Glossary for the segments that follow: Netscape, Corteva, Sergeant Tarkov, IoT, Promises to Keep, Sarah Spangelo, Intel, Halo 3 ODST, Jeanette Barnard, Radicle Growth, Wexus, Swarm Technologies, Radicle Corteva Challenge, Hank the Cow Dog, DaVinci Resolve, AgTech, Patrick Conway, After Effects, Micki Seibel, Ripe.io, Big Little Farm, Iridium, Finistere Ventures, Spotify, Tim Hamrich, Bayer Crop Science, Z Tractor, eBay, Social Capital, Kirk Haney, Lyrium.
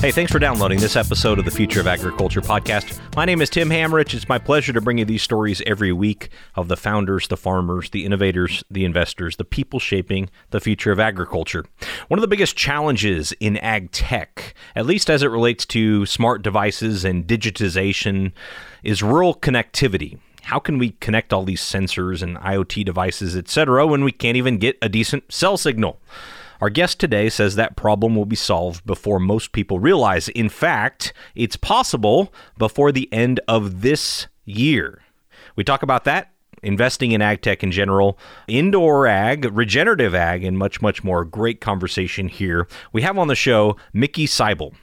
Hey, thanks for downloading this episode of the Future of Agriculture podcast. My name is Tim Hamrich. It's my pleasure to bring you these stories every week of the founders, the farmers, the innovators, the investors, the people shaping the future of agriculture. One of the biggest challenges in ag tech, at least as it relates to smart devices and digitization, is rural connectivity. How can we connect all these sensors and IoT devices, etc., when we can't even get a decent cell signal? Our guest today says that problem will be solved before most people realize. In fact, it's possible before the end of this year. We talk about that, investing in ag tech in general, indoor ag, regenerative ag, and much, much more. Great conversation here. We have on the show Micki Seibel.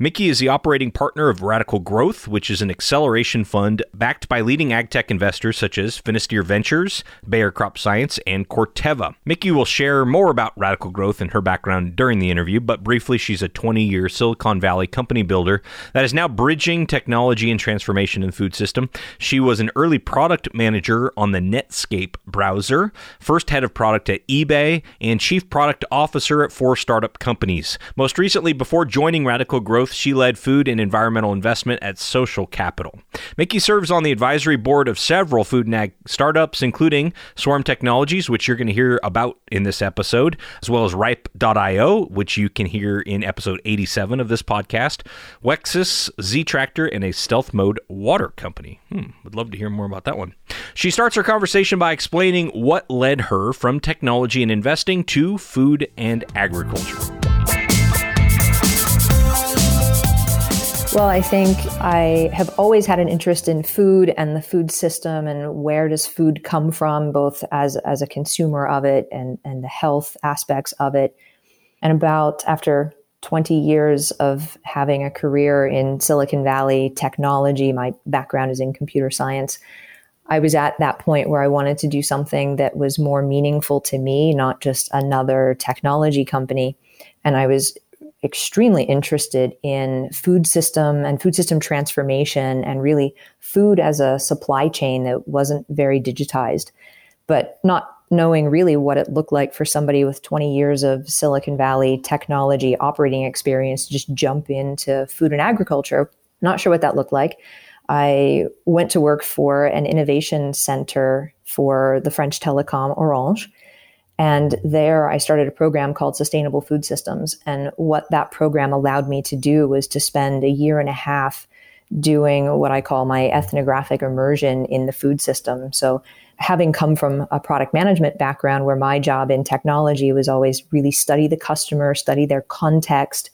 Micki is the operating partner of Radicle Growth, which is an acceleration fund backed by leading agtech investors such as Finistere Ventures, Bayer Crop Science, and Corteva. Micki will share more about Radicle Growth and her background during the interview, but briefly, she's a 20-year Silicon Valley company builder that is now bridging technology and transformation in the food system. She was an early product manager on the Netscape browser, first head of product at eBay, and chief product officer at 4 startup companies. Most recently, before joining Radicle Growth, she led food and environmental investment at Social Capital. Micki serves on the advisory board of several food and ag startups, including Swarm Technologies, which you're going to hear about in this episode, as well as Ripe.io, which you can hear in episode 87 of this podcast, Wexus, Z Tractor, and a stealth mode water company. Would love to hear more about that one. She starts her conversation by explaining what led her from technology and investing to food and agriculture. Well, I think I have always had an interest in food and the food system and where does food come from, both as a consumer of it and the health aspects of it. And about after 20 years of having a career in Silicon Valley technology, my background is in computer science, I was at that point where I wanted to do something that was more meaningful to me, not just another technology company. And I was extremely interested in food system and food system transformation and really food as a supply chain that wasn't very digitized, but not knowing really what it looked like for somebody with 20 years of Silicon Valley technology operating experience to just jump into food and agriculture. Not sure what that looked like. I went to work for an innovation center for the French telecom Orange. And there I started a program called Sustainable Food Systems. And what that program allowed me to do was to spend a year and a half doing what I call my ethnographic immersion in the food system. So having come from a product management background where my job in technology was always really study the customer, study their context,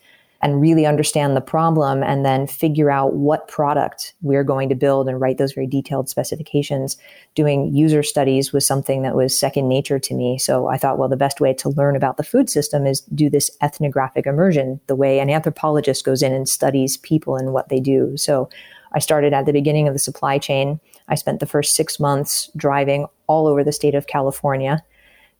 and really understand the problem and then figure out what product we're going to build and write those very detailed specifications. Doing user studies was something that was second nature to me. So I thought, well, the best way to learn about the food system is do this ethnographic immersion, the way an anthropologist goes in and studies people and what they do. So I started at the beginning of the supply chain. I spent the first 6 months driving all over the state of California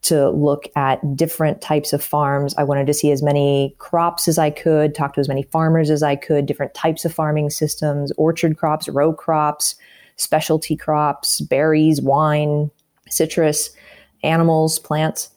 to look at different types of farms. I wanted to see as many crops as I could, talk to as many farmers as I could, different types of farming systems, orchard crops, row crops, specialty crops, berries, wine, citrus, animals, plants.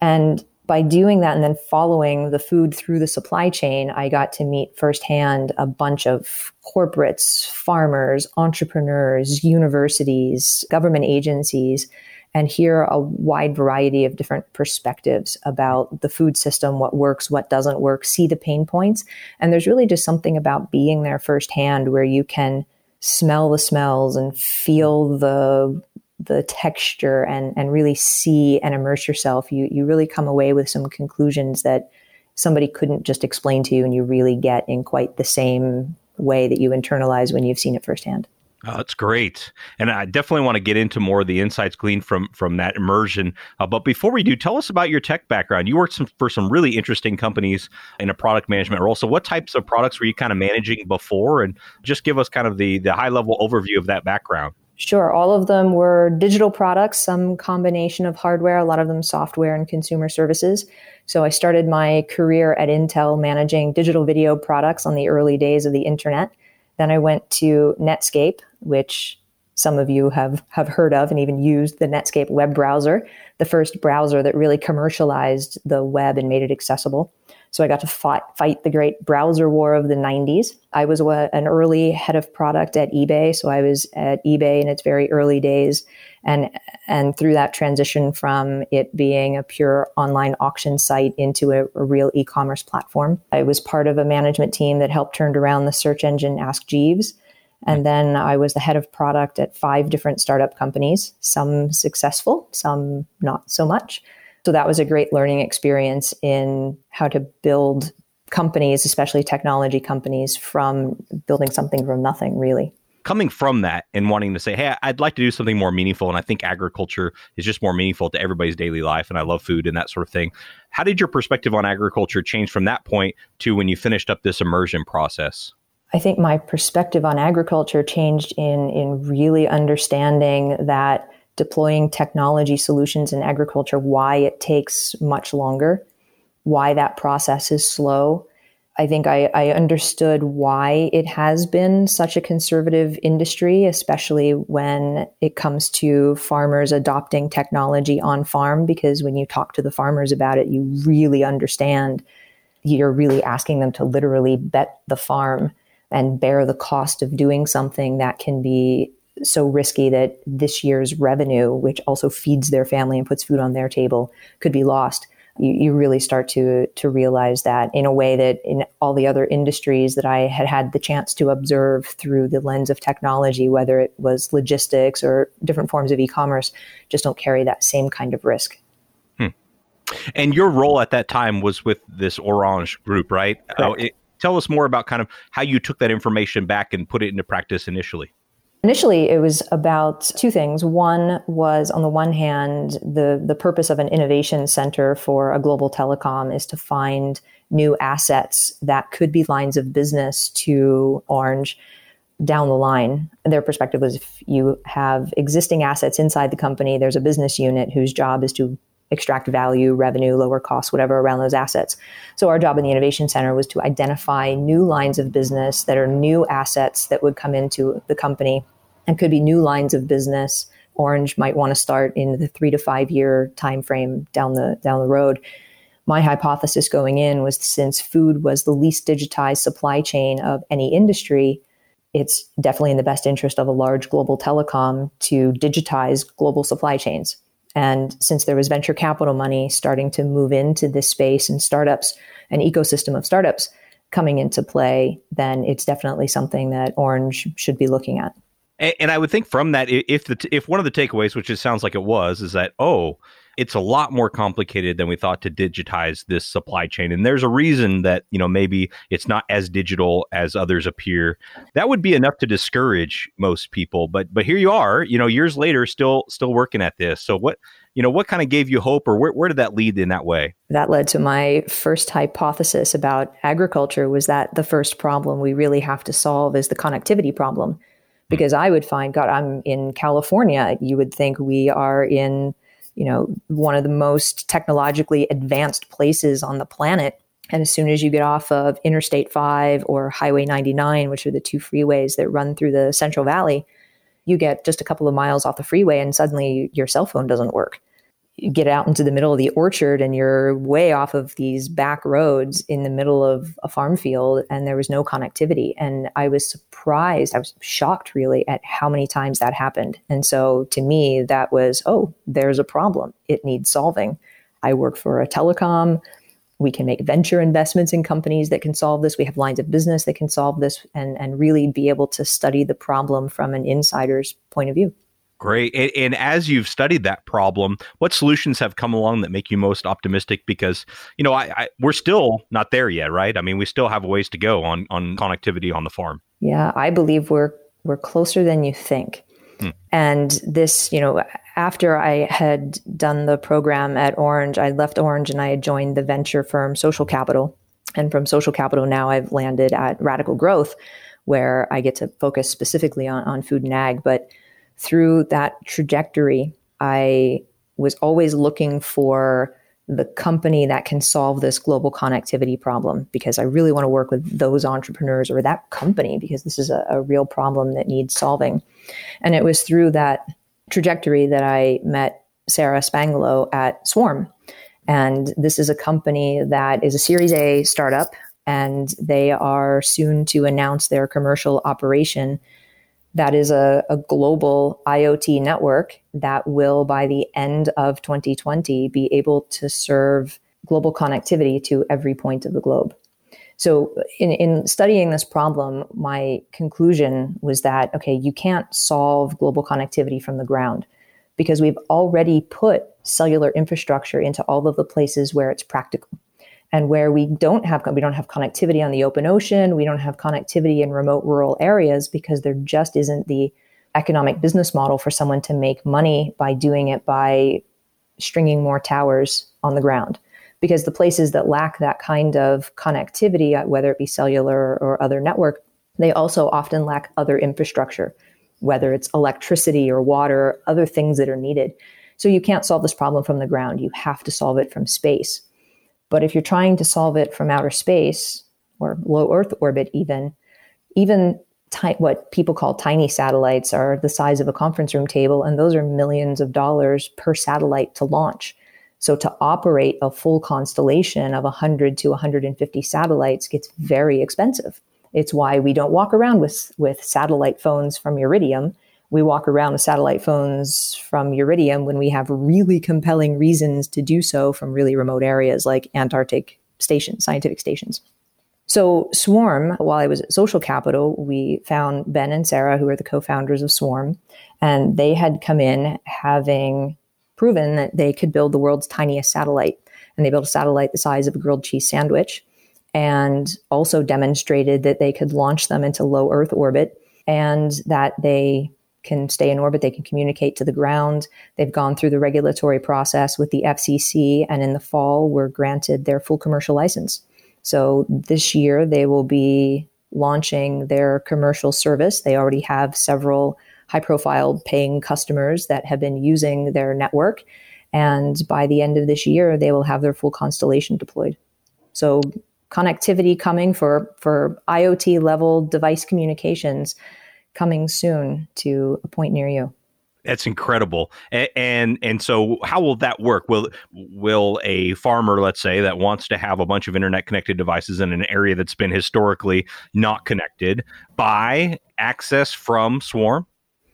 And by doing that and then following the food through the supply chain, I got to meet firsthand a bunch of corporates, farmers, entrepreneurs, universities, government agencies, and hear a wide variety of different perspectives about the food system, what works, what doesn't work, see the pain points. And there's really just something about being there firsthand where you can smell the smells and feel the texture and really see and immerse yourself. You really come away with some conclusions that somebody couldn't just explain to you and you really get in quite the same way that you internalize when you've seen it firsthand. Oh, that's great. And I definitely want to get into more of the insights gleaned from that immersion. But before we do, tell us about your tech background. You worked for some really interesting companies in a product management role. So what types of products were you kind of managing before? And just give us kind of the high level overview of that background. Sure. All of them were digital products, some combination of hardware, a lot of them software and consumer services. So I started my career at Intel managing digital video products on the early days of the internet. Then I went to Netscape, which some of you have heard of and even used the Netscape web browser, the first browser that really commercialized the web and made it accessible. So I got to fight the great browser war of the 90s. I was an early head of product at eBay. So I was at eBay in its very early days. And through that transition from it being a pure online auction site into a real e-commerce platform, I was part of a management team that helped turn around the search engine Ask Jeeves. And then I was the head of product at 5 different startup companies, some successful, some not so much. So that was a great learning experience in how to build companies, especially technology companies, from building something from nothing, really. Coming from that and wanting to say, hey, I'd like to do something more meaningful, and I think agriculture is just more meaningful to everybody's daily life, and I love food and that sort of thing. How did your perspective on agriculture change from that point to when you finished up this immersion process? I think my perspective on agriculture changed in really understanding that deploying technology solutions in agriculture, why it takes much longer, why that process is slow. I think I understood why it has been such a conservative industry, especially when it comes to farmers adopting technology on farm, because when you talk to the farmers about it, you really understand, you're really asking them to literally bet the farm and bear the cost of doing something that can be so risky that this year's revenue, which also feeds their family and puts food on their table, could be lost. You really start to realize that in a way that in all the other industries that I had the chance to observe through the lens of technology, whether it was logistics or different forms of e-commerce, just don't carry that same kind of risk. And your role at that time was with this Orange group, right? Tell us more about kind of how you took that information back and put it into practice initially. Initially, it was about 2 things. One was, on the one hand, the purpose of an innovation center for a global telecom is to find new assets that could be lines of business to Orange down the line. Their perspective was, if you have existing assets inside the company, there's a business unit whose job is to extract value, revenue, lower costs, whatever around those assets. So our job in the Innovation Center was to identify new lines of business that are new assets that would come into the company and could be new lines of business Orange might want to start in the 3 to 5 year timeframe down the road. My hypothesis going in was, since food was the least digitized supply chain of any industry, it's definitely in the best interest of a large global telecom to digitize global supply chains. And since there was venture capital money starting to move into this space and startups, an ecosystem of startups coming into play, then it's definitely something that Orange should be looking at. And I would think from that, if one of the takeaways, which it sounds like it was, is that, it's a lot more complicated than we thought to digitize this supply chain. And there's a reason that, maybe it's not as digital as others appear. That would be enough to discourage most people. But here you are, years later, still working at this. So what kind of gave you hope, or where did that lead in that way? That led to my first hypothesis about agriculture, was that the first problem we really have to solve is the connectivity problem. Because I would find, God, I'm in California. You would think we are in, one of the most technologically advanced places on the planet. And as soon as you get off of Interstate 5 or Highway 99, which are the 2 freeways that run through the Central Valley, you get just a couple of miles off the freeway and suddenly your cell phone doesn't work. You get out into the middle of the orchard and you're way off of these back roads in the middle of a farm field, and there was no connectivity. And I was surprised, I was shocked really at how many times that happened. And so to me, that was, there's a problem. It needs solving. I work for a telecom. We can make venture investments in companies that can solve this. We have lines of business that can solve this, and really be able to study the problem from an insider's point of view. Great. And as you've studied that problem, what solutions have come along that make you most optimistic? Because, we're still not there yet, right? I mean, we still have a ways to go on connectivity on the farm. Yeah, I believe we're closer than you think. And this, after I had done the program at Orange, I left Orange and I had joined the venture firm Social Capital. And from Social Capital, now I've landed at Radicle Growth, where I get to focus specifically on food and ag. But through that trajectory, I was always looking for the company that can solve this global connectivity problem, because I really want to work with those entrepreneurs or that company, because this is a real problem that needs solving. And it was through that trajectory that I met Sarah Spangelo at Swarm. And this is a company that is a Series A startup, and they are soon to announce their commercial operation. That is a global IoT network that will, by the end of 2020, be able to serve global connectivity to every point of the globe. So in studying this problem, my conclusion was that, okay, you can't solve global connectivity from the ground, because we've already put cellular infrastructure into all of the places where it's practical. And where we don't have connectivity on the open ocean, we don't have connectivity in remote rural areas, because there just isn't the economic business model for someone to make money by doing it by stringing more towers on the ground. Because the places that lack that kind of connectivity, whether it be cellular or other network, they also often lack other infrastructure, whether it's electricity or water, other things that are needed. So you can't solve this problem from the ground. You have to solve it from space. But if you're trying to solve it from outer space or low Earth orbit, even what people call tiny satellites are the size of a conference room table, and those are millions of dollars per satellite to launch. So to operate a full constellation of 100 to 150 satellites gets very expensive. It's why we don't walk around with satellite phones from Iridium. We walk around with satellite phones from Iridium when we have really compelling reasons to do so from really remote areas like Antarctic stations, scientific stations. So Swarm, while I was at Social Capital, we found Ben and Sarah, who are the co-founders of Swarm, and they had come in having proven that they could build the world's tiniest satellite. And they built a satellite the size of a grilled cheese sandwich, and also demonstrated that they could launch them into low Earth orbit, and that they can stay in orbit, they can communicate to the ground. They've gone through the regulatory process with the FCC, and in the fall were granted their full commercial license. So this year they will be launching their commercial service. They already have several high-profile paying customers that have been using their network. And by the end of this year, they will have their full constellation deployed. So connectivity coming for IoT-level device communications, coming soon to a point near you. That's incredible. And so how will that work? Will a farmer, let's say, that wants to have a bunch of internet connected devices in an area that's been historically not connected, buy access from Swarm?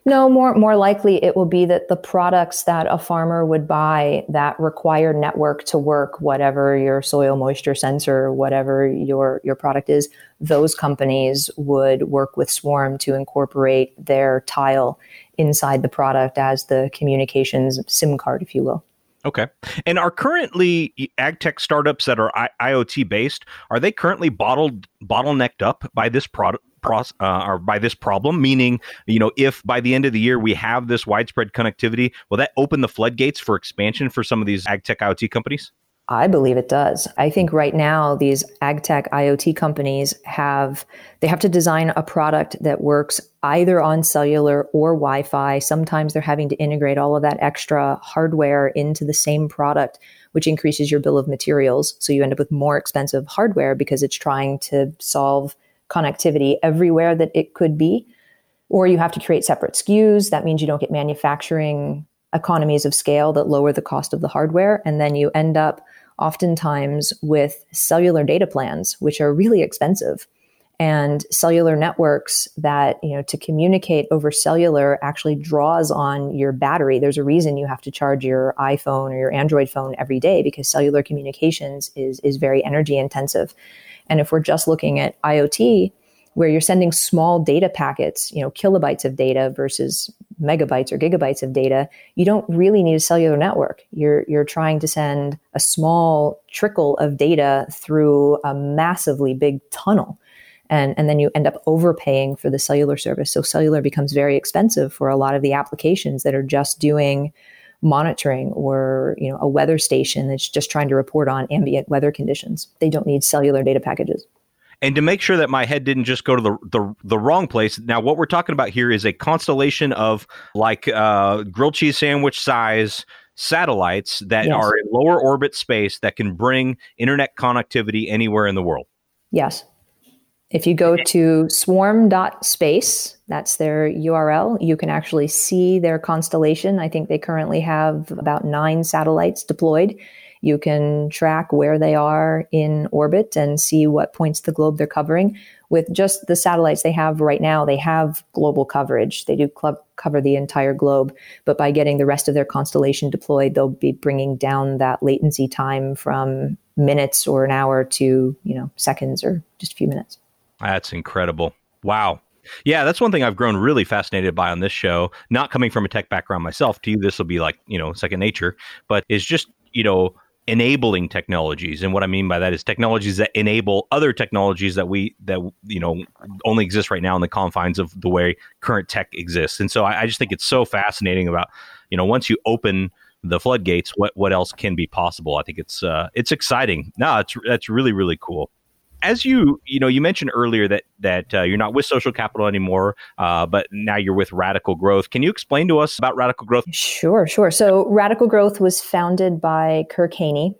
No, more likely it will be that the products that a farmer would buy that require network to work, whatever your soil moisture sensor, whatever your product is, those companies would work with Swarm to incorporate their tile inside the product as the communications SIM card, if you will. Okay. And are currently AgTech startups that are IoT based, are they currently bottlenecked up by this product? Or by this problem, meaning, if by the end of the year we have this widespread connectivity, will that open the floodgates for expansion for some of these AgTech IoT companies? I believe it does. I think right now these AgTech IoT companies have to design a product that works either on cellular or Wi-Fi. Sometimes they're having to integrate all of that extra hardware into the same product, which increases your bill of materials. So you end up with more expensive hardware because it's trying to solve connectivity everywhere that it could be, or you have to create separate SKUs. That means you don't get manufacturing economies of scale that lower the cost of the hardware. And then you end up oftentimes with cellular data plans, which are really expensive, and cellular networks that, to communicate over cellular actually draws on your battery. There's a reason you have to charge your iPhone or your Android phone every day, because cellular communications is very energy intensive. And if we're just looking at IoT, where you're sending small data packets, kilobytes of data versus megabytes or gigabytes of data, you don't really need a cellular network. You're trying to send a small trickle of data through a massively big tunnel. And then you end up overpaying for the cellular service. So cellular becomes very expensive for a lot of the applications that are just doing monitoring, or a weather station that's just trying to report on ambient weather conditions. They don't need cellular data packages. And to make sure that my head didn't just go to the wrong place. Now, what we're talking about here is a constellation of like grilled cheese sandwich size satellites that are in lower orbit space that can bring internet connectivity anywhere in the world. Yes. If you go to swarm.space, that's their URL, you can actually see their constellation. I think they currently have about 9 satellites deployed. You can track where they are in orbit and see what points of the globe they're covering. With just the satellites they have right now, they have global coverage. They do cover the entire globe, but by getting the rest of their constellation deployed, they'll be bringing down that latency time from minutes or an hour to, seconds or just a few minutes. That's incredible. Wow. Yeah, that's one thing I've grown really fascinated by on this show. Not coming from a tech background myself, to you, this will be like, second nature, but it's just, enabling technologies. And what I mean by that is technologies that enable other technologies that only exist right now in the confines of the way current tech exists. And so I just think it's so fascinating about, once you open the floodgates, what else can be possible? I think it's exciting. No, that's really, really cool. As you mentioned earlier that you're not with Social Capital anymore, but now you're with Radicle Growth. Can you explain to us about Radicle Growth? Sure. So Radicle Growth was founded by Kirk Haney.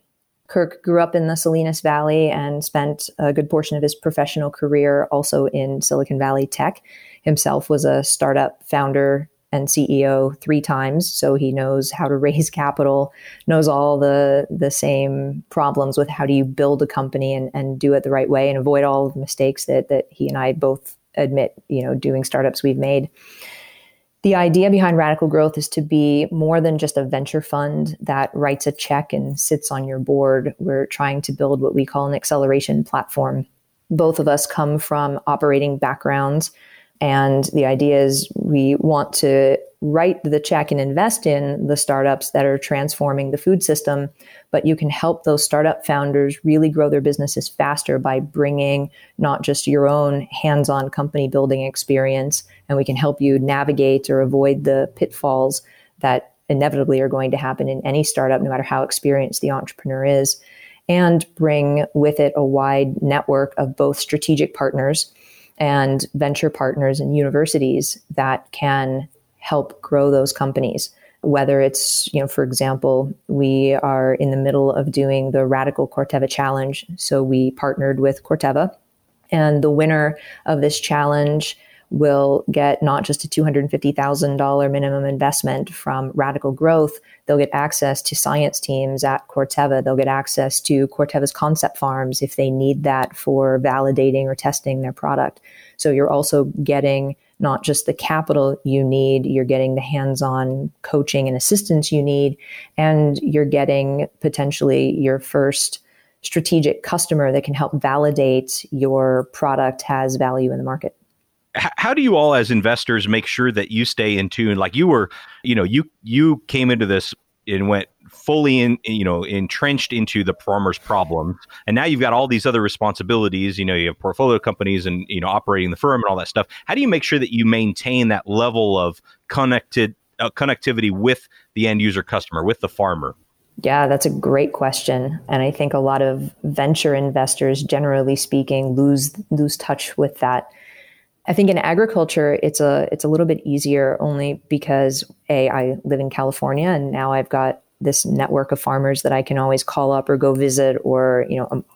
Kirk grew up in the Salinas Valley and spent a good portion of his professional career also in Silicon Valley tech. Himself was a startup founder and CEO 3 times. So he knows how to raise capital, knows all the same problems with how do you build a company and do it the right way and avoid all the mistakes that he and I both admit, doing startups we've made. The idea behind Radicle Growth is to be more than just a venture fund that writes a check and sits on your board. We're trying to build what we call an acceleration platform. Both of us come from operating backgrounds, and the idea is we want to write the check and invest in the startups that are transforming the food system, but you can help those startup founders really grow their businesses faster by bringing not just your own hands-on company building experience, and we can help you navigate or avoid the pitfalls that inevitably are going to happen in any startup, no matter how experienced the entrepreneur is, and bring with it a wide network of both strategic partners and venture partners and universities that can help grow those companies. Whether it's, for example, we are in the middle of doing the Radicle Corteva Challenge. So we partnered with Corteva, and the winner of this challenge will get not just a $250,000 minimum investment from Radicle Growth. They'll get access to science teams at Corteva. They'll get access to Corteva's concept farms if they need that for validating or testing their product. So you're also getting not just the capital you need, you're getting the hands-on coaching and assistance you need, and you're getting potentially your first strategic customer that can help validate your product has value in the market. How do you all as investors make sure that you stay in tune? Like you were, you came into this and went fully in, entrenched into the farmer's problems. And now you've got all these other responsibilities, you have portfolio companies and, operating the firm and all that stuff. How do you make sure that you maintain that level of connectivity with the end user customer, with the farmer? Yeah, that's a great question. And I think a lot of venture investors, generally speaking, lose touch with that. I think in agriculture, it's a little bit easier only because I live in California and now I've got this network of farmers that I can always call up or go visit, or,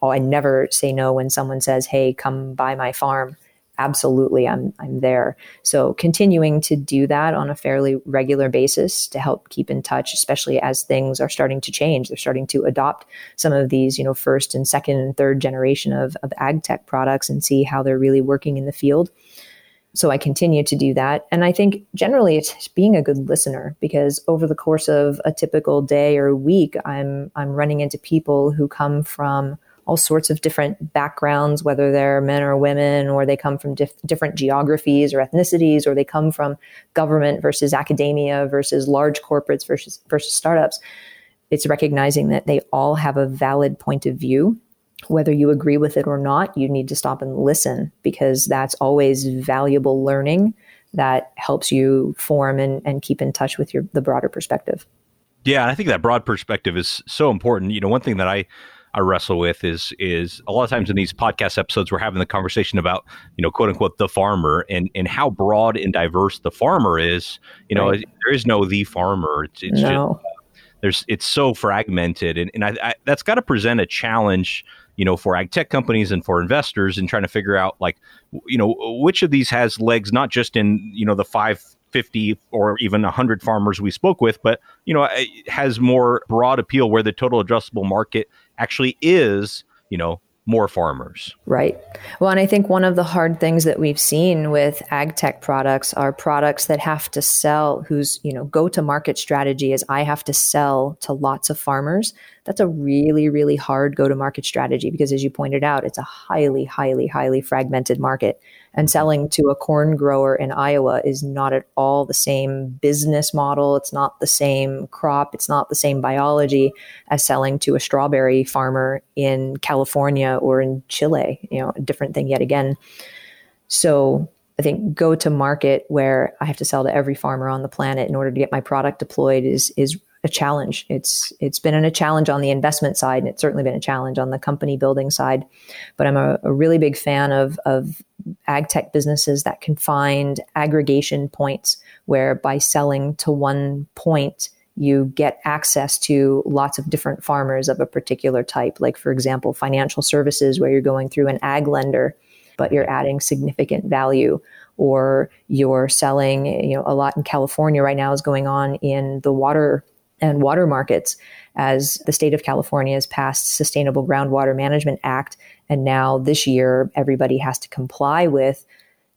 I never say no when someone says, hey, come by my farm. Absolutely. I'm there. So continuing to do that on a fairly regular basis to help keep in touch, especially as things are starting to change. They're starting to adopt some of these, first and second and third generation of ag tech products and see how they're really working in the field. So I continue to do that. And I think generally it's being a good listener, because over the course of a typical day or week, I'm running into people who come from all sorts of different backgrounds, whether they're men or women, or they come from different geographies or ethnicities, or they come from government versus academia versus large corporates versus startups. It's recognizing that they all have a valid point of view. Whether you agree with it or not, you need to stop and listen, because that's always valuable learning that helps you form and keep in touch with the broader perspective. Yeah, I think that broad perspective is so important. One thing that I I wrestle with is a lot of times in these podcast episodes, we're having the conversation about, you know, quote unquote, the farmer and how broad and diverse the farmer is. You know, right. There is no the farmer. It's no. Just, it's so fragmented. And that's got to present a challenge, you know, for ag tech companies and for investors in trying to figure out, like, you know, which of these has legs, not just in, you know, the 550 or even 100 farmers we spoke with, but, you know, it has more broad appeal where the total addressable market actually is, you know, more farmers. Right. Well, and I think one of the hard things that we've seen with ag tech products are products that have to sell, whose, you know, go to market strategy is I have to sell to lots of farmers. That's a really, really hard go to market strategy because, as you pointed out, it's a highly, highly, highly fragmented market. And selling to a corn grower in Iowa is not at all the same business model. It's not the same crop. It's not the same biology as selling to a strawberry farmer in California or in Chile, you know, a different thing yet again. So I think go to market where I have to sell to every farmer on the planet in order to get my product deployed is a challenge. It's been a challenge on the investment side, and it's certainly been a challenge on the company building side. But I'm a really big fan of ag tech businesses that can find aggregation points where by selling to one point, you get access to lots of different farmers of a particular type. Like, for example, financial services, where you're going through an ag lender, but you're adding significant value. Or you're selling, you know, a lot in California right now is going on in the water and water markets, as the state of California has passed Sustainable Groundwater Management Act. And now this year, everybody has to comply with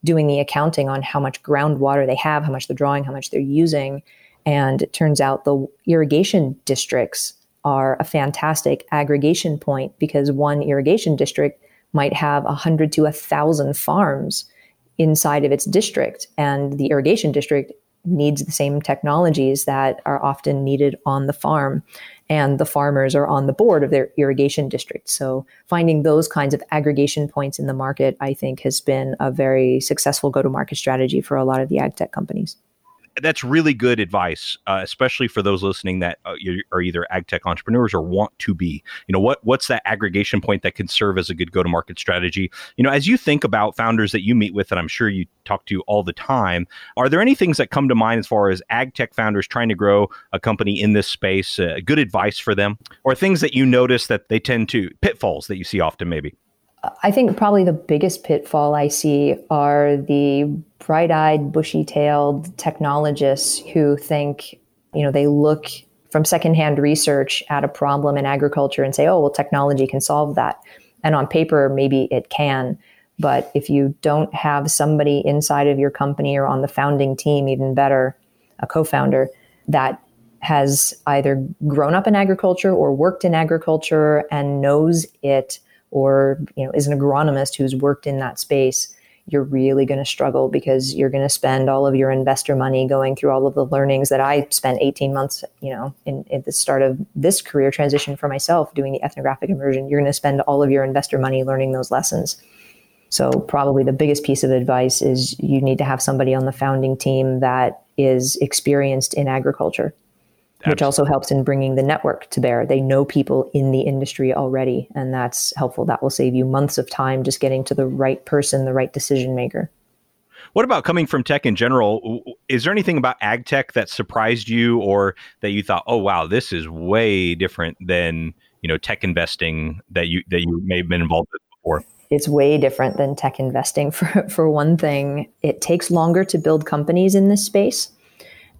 doing the accounting on how much groundwater they have, how much they're drawing, how much they're using. And it turns out the irrigation districts are a fantastic aggregation point, because one irrigation district might have 100 to 1,000 farms inside of its district. And the irrigation district needs the same technologies that are often needed on the farm, and the farmers are on the board of their irrigation district. So finding those kinds of aggregation points in the market, I think, has been a very successful go-to-market strategy for a lot of the ag tech companies. That's really good advice, especially for those listening that are either ag tech entrepreneurs or want to be. You know, what's that aggregation point that can serve as a good go-to-market strategy? You know, as you think about founders that you meet with, and I'm sure you talk to all the time, are there any things that come to mind as far as ag tech founders trying to grow a company in this space? Good advice for them, or things that you notice that they tend to, pitfalls that you see often maybe? I think probably the biggest pitfall I see are the bright-eyed, bushy-tailed technologists who think, you know, they look from secondhand research at a problem in agriculture and say, oh, well, technology can solve that. And on paper, maybe it can. But if you don't have somebody inside of your company or on the founding team, even better, a co-founder, that has either grown up in agriculture or worked in agriculture and knows it, or, you know, is an agronomist who's worked in that space, you're really going to struggle, because you're going to spend all of your investor money going through all of the learnings that I spent 18 months, you know, at the start of this career transition for myself, doing the ethnographic immersion. You're going to spend all of your investor money learning those lessons. So probably the biggest piece of advice is you need to have somebody on the founding team that is experienced in agriculture. Absolutely. Which also helps in bringing the network to bear. They know people in the industry already, and that's helpful. That will save you months of time just getting to the right person, the right decision maker. What about coming from tech in general? Is there anything about ag tech that surprised you, or that you thought, oh, wow, this is way different than, you know, tech investing that you may have been involved with before? It's way different than tech investing. For one thing, it takes longer to build companies in this space.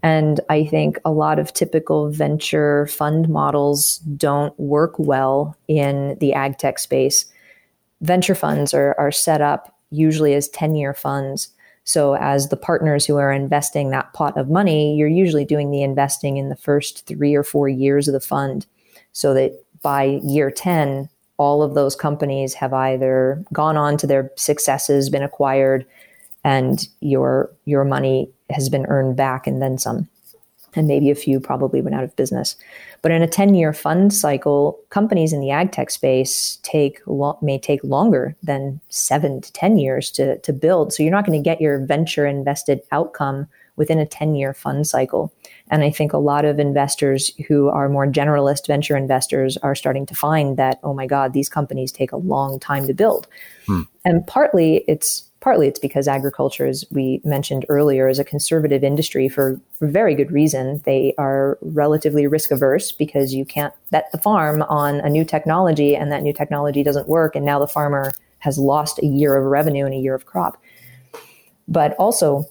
And I think a lot of typical venture fund models don't work well in the ag tech space. Venture funds are set up usually as 10-year funds. So as the partners who are investing that pot of money, you're usually doing the investing in the first 3 or 4 years of the fund, so that by year 10, all of those companies have either gone on to their successes, been acquired, and your money has been earned back and then some. and maybe a few probably went out of business. But in a 10-year fund cycle, companies in the ag tech space may take longer than 7 to 10 years to build. So you're not going to get your venture invested outcome within a 10-year fund cycle. And I think a lot of investors who are more generalist venture investors are starting to find that, oh my God, these companies take a long time to build. And partly it's because agriculture, as we mentioned earlier, is a conservative industry for very good reason. They are relatively risk averse because you can't bet the farm on a new technology, and that new technology doesn't work. And now the farmer has lost a year of revenue and a year of crop. But also,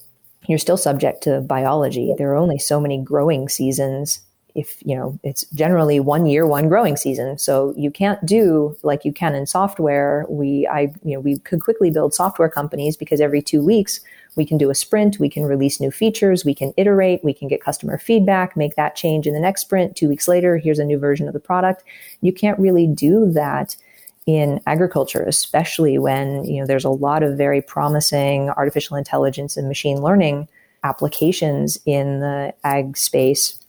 you're still subject to biology. There are only so many growing seasons. If you know, it's generally 1 year, one growing season. So you can't do like you can in software. We could quickly build software companies because every 2 weeks we can do a sprint, we can release new features, we can iterate, we can get customer feedback, make that change in the next sprint. 2 weeks later, here's a new version of the product. You can't really do that in agriculture, especially when there's a lot of very promising artificial intelligence and machine learning applications in the ag space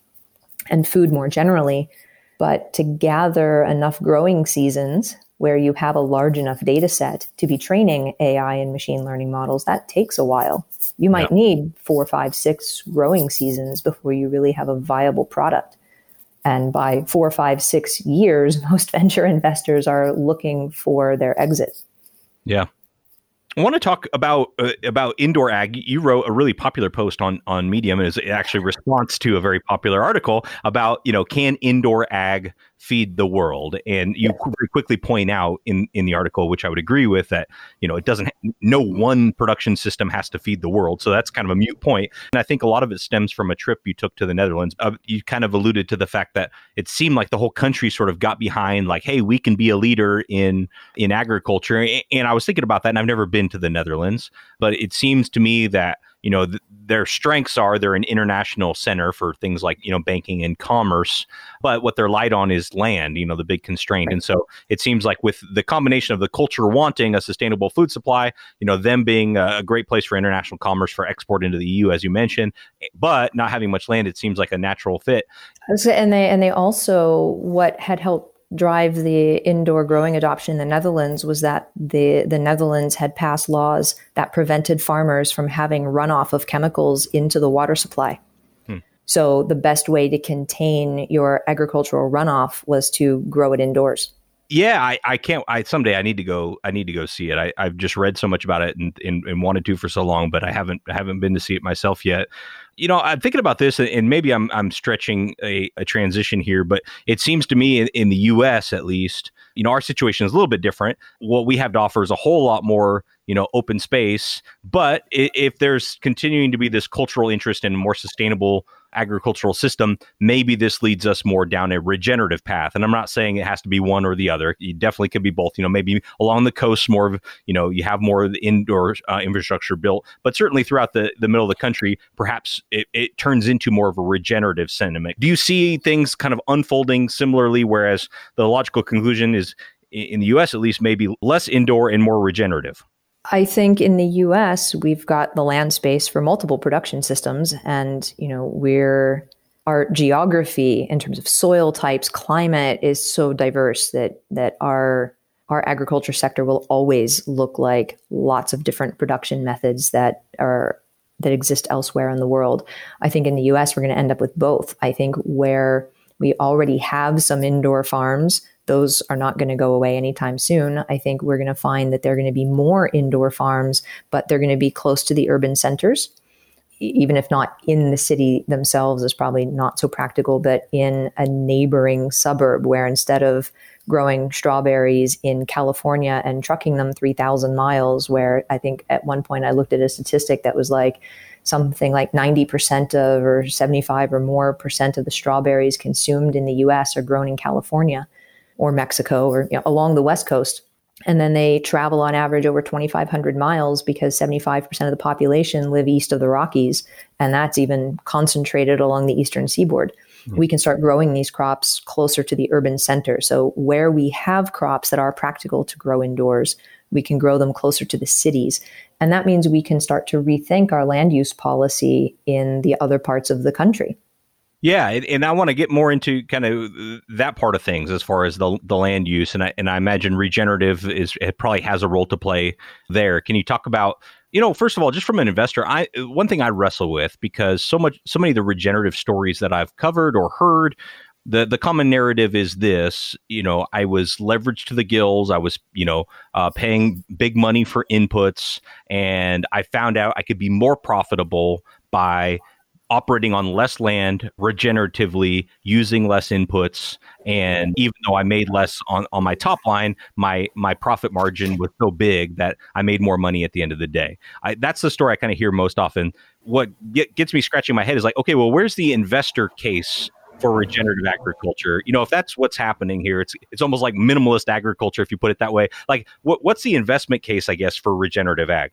and food more generally. But to gather enough growing seasons where you have a large enough data set to be training AI and machine learning models, that takes a while. You might need 4, 5, 6 growing seasons before you really have a viable product. And by 4, 5, 6 years, most venture investors are looking for their exit. Yeah. I want to talk about indoor ag. You wrote a really popular post on Medium, and it's actually a response to a very popular article about, can indoor ag feed the world? And you quickly point out in the article, which I would agree with, that, it doesn't, no one production system has to feed the world. So that's kind of a moot point. And I think a lot of it stems from a trip you took to the Netherlands. You kind of alluded to the fact that it seemed like the whole country sort of got behind, like, hey, we can be a leader in agriculture. And I was thinking about that, and I've never been to the Netherlands, but it seems to me that their strengths are they're an international center for things like, banking and commerce, but what they're light on is land, the big constraint. Right. And so it seems like with the combination of the culture wanting a sustainable food supply, them being a great place for international commerce for export into the EU, as you mentioned, but not having much land, it seems like a natural fit. And they also, what had helped drive the indoor growing adoption in the Netherlands was that the Netherlands had passed laws that prevented farmers from having runoff of chemicals into the water supply. So the best way to contain your agricultural runoff was to grow it indoors. Yeah, I someday I need to go see it. I've just read so much about it and wanted to for so long, but I haven't been to see it myself yet. I'm thinking about this, and maybe I'm stretching a transition here, but it seems to me in the US at least, our situation is a little bit different. What we have to offer is a whole lot more, open space, but if there's continuing to be this cultural interest in a more sustainable agricultural system, maybe this leads us more down a regenerative path. And I'm not saying it has to be one or the other. It definitely could be both, maybe along the coast more of, you have more of the indoor infrastructure built, but certainly throughout the middle of the country, perhaps it turns into more of a regenerative sentiment. Do you see things kind of unfolding similarly, whereas the logical conclusion is in the US, at least, maybe less indoor and more regenerative? I think in the US, we've got the land space for multiple production systems, and, our geography in terms of soil types, climate is so diverse that our agriculture sector will always look like lots of different production methods that exist elsewhere in the world. I think in the US, we're going to end up with both. I think where we already have some indoor farms, those are not going to go away anytime soon. I think we're going to find that there are going to be more indoor farms, but they're going to be close to the urban centers. Even if not in the city themselves is probably not so practical, but in a neighboring suburb where instead of growing strawberries in California and trucking them 3,000 miles, where I think at one point I looked at a statistic that was like something like 90% of or 75 or more % of the strawberries consumed in the US are grown in California or Mexico or along the West Coast. And then they travel on average over 2,500 miles because 75% of the population live east of the Rockies. And that's even concentrated along the eastern seaboard. Mm-hmm. We can start growing these crops closer to the urban center. So where we have crops that are practical to grow indoors, we can grow them closer to the cities. And that means we can start to rethink our land use policy in the other parts of the country. Yeah, and I want to get more into kind of that part of things as far as the land use, and I imagine regenerative probably has a role to play there. Can you talk about, you know, first of all, just from an investor, one thing I wrestle with, because so many of the regenerative stories that I've covered or heard, the common narrative is this, you know, I was leveraged to the gills. I was, you know, paying big money for inputs, and I found out I could be more profitable by operating on less land regeneratively, using less inputs. And even though I made less on my top line, my profit margin was so big that I made more money at the end of the day. That's the story I kind of hear most often. What gets me scratching my head is like, okay, well, where's the investor case for regenerative agriculture? You know, if that's what's happening here, it's almost like minimalist agriculture, if you put it that way. Like, what's the investment case, I guess, for regenerative ag?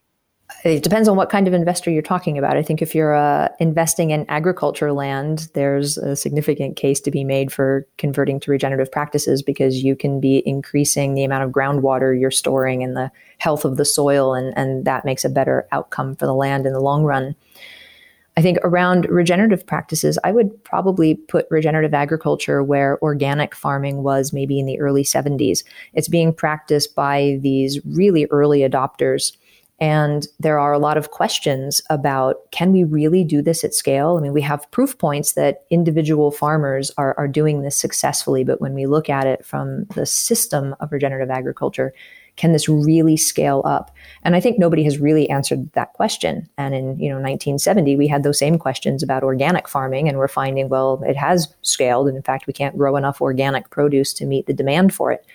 It depends on what kind of investor you're talking about. I think if you're investing in agriculture land, there's a significant case to be made for converting to regenerative practices, because you can be increasing the amount of groundwater you're storing and the health of the soil, and that makes a better outcome for the land in the long run. I think around regenerative practices, I would probably put regenerative agriculture where organic farming was maybe in the early 70s. It's being practiced by these really early adopters. And there are a lot of questions about, can we really do this at scale? I mean, we have proof points that individual farmers are doing this successfully. But when we look at it from the system of regenerative agriculture, can this really scale up? And I think nobody has really answered that question. And in 1970, we had those same questions about organic farming, and we're finding, well, it has scaled. And in fact, we can't grow enough organic produce to meet the demand for it.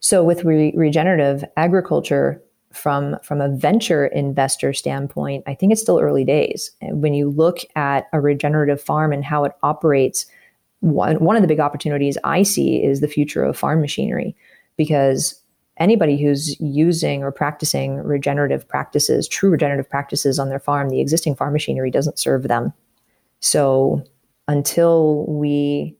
So with regenerative agriculture, from a venture investor standpoint, I think it's still early days. When you look at a regenerative farm and how it operates, one of the big opportunities I see is the future of farm machinery, because anybody who's using or practicing regenerative practices, true regenerative practices on their farm, the existing farm machinery doesn't serve them. So until we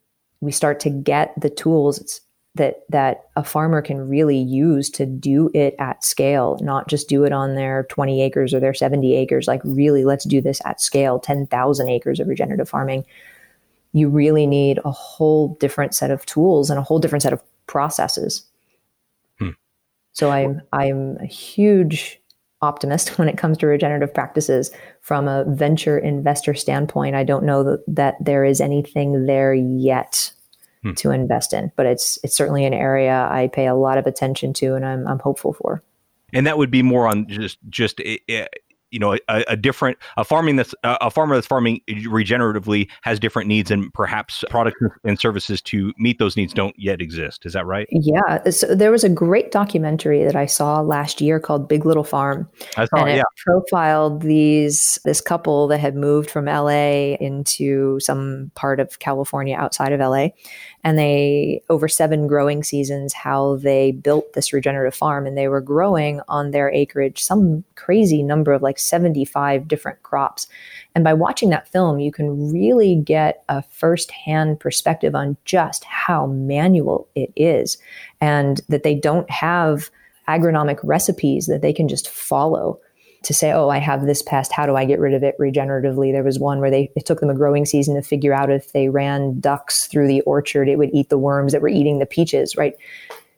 start to get the tools that a farmer can really use to do it at scale, not just do it on their 20 acres or their 70 acres, like really, let's do this at scale, 10,000 acres of regenerative farming. You really need a whole different set of tools and a whole different set of processes. So I'm a huge optimist when it comes to regenerative practices from a venture investor standpoint. I don't know that there is anything there yet to invest in, but it's certainly an area I pay a lot of attention to, and I'm hopeful for. And that would be more on just a farmer that's farming regeneratively has different needs, and perhaps products and services to meet those needs don't yet exist. Is that right? Yeah. So there was a great documentary that I saw last year called Big Little Farm. It profiled this couple that had moved from LA into some part of California outside of LA. And they, over 7 growing seasons, how they built this regenerative farm. And they were growing on their acreage some crazy number of 75 different crops. And by watching that film, you can really get a firsthand perspective on just how manual it is, and that they don't have agronomic recipes that they can just follow to say, oh, I have this pest, how do I get rid of it regeneratively? There was one where it took them a growing season to figure out if they ran ducks through the orchard, it would eat the worms that were eating the peaches, right?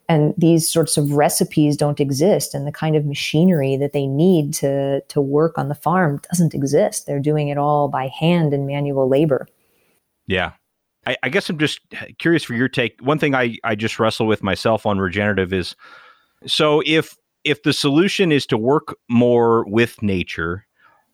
And these sorts of recipes don't exist. And the kind of machinery that they need to work on the farm doesn't exist. They're doing it all by hand and manual labor. Yeah. I guess I'm just curious for your take. One thing I just wrestle with myself on regenerative is, so if the solution is to work more with nature,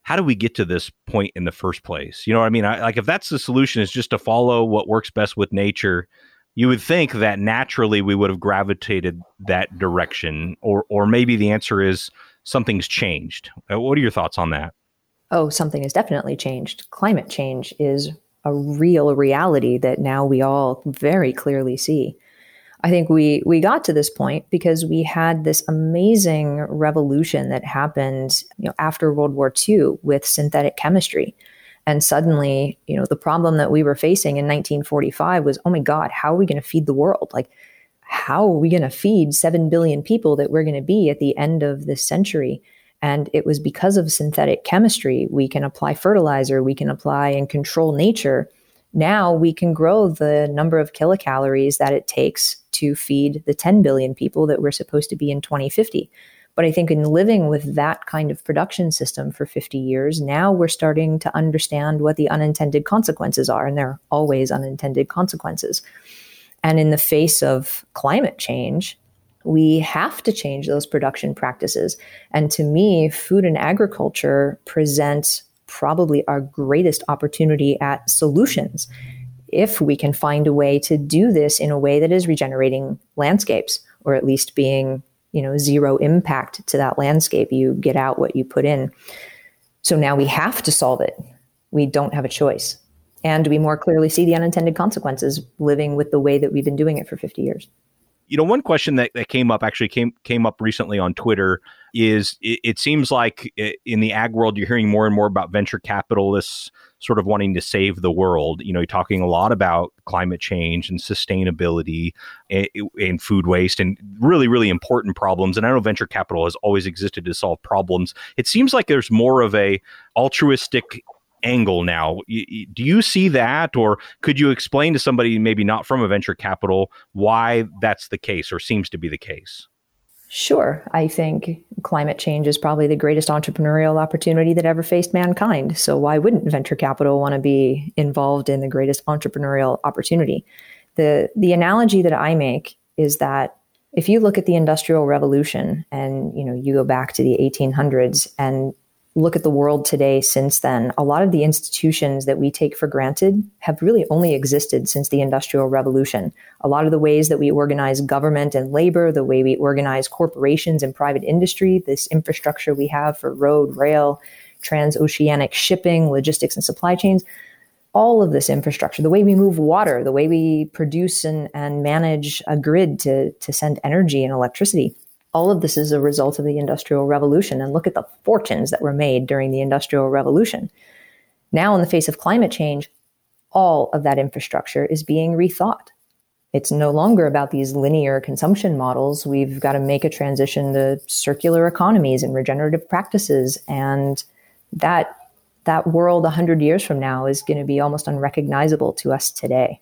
how do we get to this point in the first place? You know what I mean? If that's the solution, is just to follow what works best with nature, you would think that naturally we would have gravitated that direction, or maybe the answer is something's changed. What are your thoughts on that? Oh, something has definitely changed. Climate change is a real reality that now we all very clearly see. I think we got to this point because we had this amazing revolution that happened, after World War II with synthetic chemistry. And suddenly, the problem that we were facing in 1945 was, oh my God, how are we going to feed the world? Like, how are we going to feed 7 billion people that we're going to be at the end of this century? And it was because of synthetic chemistry. We can apply fertilizer, we can apply and control nature now we can grow the number of kilocalories that it takes to feed the 10 billion people that we're supposed to be in 2050. But I think in living with that kind of production system for 50 years, now we're starting to understand what the unintended consequences are. And there are always unintended consequences. And in the face of climate change, we have to change those production practices. And to me, food and agriculture presents probably our greatest opportunity at solutions if we can find a way to do this in a way that is regenerating landscapes, or at least being, zero impact to that landscape. You get out what you put in. So now we have to solve it. We don't have a choice. And we more clearly see the unintended consequences living with the way that we've been doing it for 50 years. One question that came up recently on Twitter is it seems like in the ag world, you're hearing more and more about venture capitalists sort of wanting to save the world. You're talking a lot about climate change and sustainability and food waste and really, really important problems. And I know venture capital has always existed to solve problems. It seems like there's more of a altruistic angle now. Do you see that, or could you explain to somebody maybe not from a venture capital why that's the case or seems to be the case? Sure. I think climate change is probably the greatest entrepreneurial opportunity that ever faced mankind. So why wouldn't venture capital want to be involved in the greatest entrepreneurial opportunity? The analogy that I make is that if you look at the Industrial Revolution and you go back to the 1800s and look at the world today since then, a lot of the institutions that we take for granted have really only existed since the Industrial Revolution. A lot of the ways that we organize government and labor, the way we organize corporations and private industry, this infrastructure we have for road, rail, transoceanic shipping, logistics and supply chains, all of this infrastructure, the way we move water, the way we produce and manage a grid to send energy and electricity. All of this is a result of the Industrial Revolution, and look at the fortunes that were made during the Industrial Revolution. Now, in the face of climate change, all of that infrastructure is being rethought. It's no longer about these linear consumption models. We've got to make a transition to circular economies and regenerative practices, and that world 100 years from now is going to be almost unrecognizable to us today.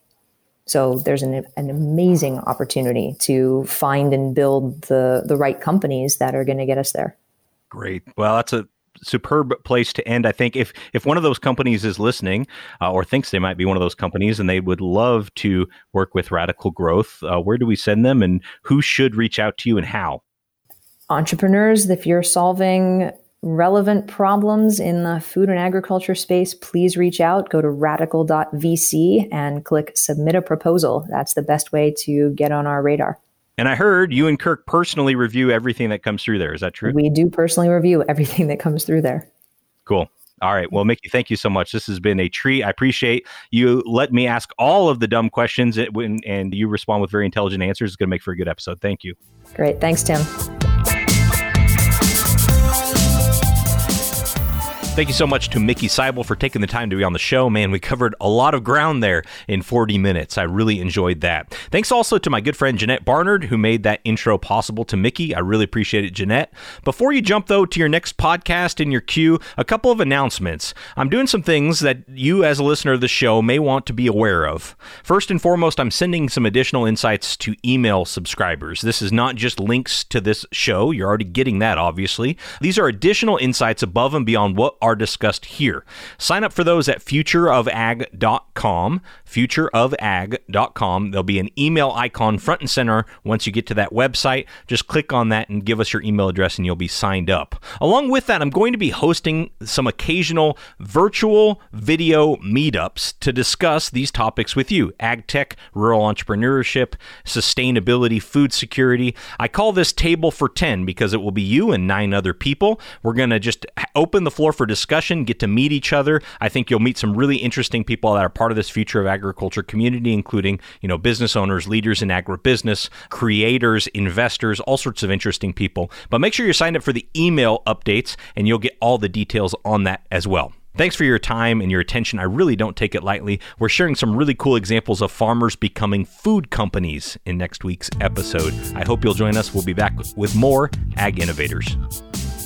So there's an amazing opportunity to find and build the right companies that are going to get us there. Great. Well, that's a superb place to end. I think if one of those companies is listening or thinks they might be one of those companies and they would love to work with Radicle Growth, where do we send them and who should reach out to you and how? Entrepreneurs, if you're solving relevant problems in the food and agriculture space, please reach out. Go to radicle.vc and click submit a proposal. That's the best way to get on our radar. And I heard you and Kirk personally review everything that comes through there. Is that true? We do personally review everything that comes through there. Cool. All right. Well, Micki, thank you so much. This has been a treat. I appreciate you let me ask all of the dumb questions and you respond with very intelligent answers. It's going to make for a good episode. Thank you. Great. Thanks, Tim. Thank you so much to Micki Seibel for taking the time to be on the show. Man, we covered a lot of ground there in 40 minutes. I really enjoyed that. Thanks also to my good friend Jeanette Barnard, who made that intro possible to Micki. I really appreciate it, Jeanette. Before you jump, though, to your next podcast in your queue, a couple of announcements. I'm doing some things that you as a listener of the show may want to be aware of. First and foremost, I'm sending some additional insights to email subscribers. This is not just links to this show. You're already getting that, obviously. These are additional insights above and beyond what are discussed here. Sign up for those at futureofag.com, futureofag.com. There'll be an email icon front and center. Once you get to that website, just click on that and give us your email address and you'll be signed up. Along with that, I'm going to be hosting some occasional virtual video meetups to discuss these topics with you: ag tech, rural entrepreneurship, sustainability, food security. I call this Table for 10 because it will be you and 9 other people. We're going to just open the floor for discussion, get to meet each other. I think you'll meet some really interesting people that are part of this future of agriculture community, including, business owners, leaders in agribusiness, creators, investors, all sorts of interesting people. But make sure you're signed up for the email updates and you'll get all the details on that as well. Thanks for your time and your attention. I really don't take it lightly. We're sharing some really cool examples of farmers becoming food companies in next week's episode. I hope you'll join us. We'll be back with more Ag Innovators.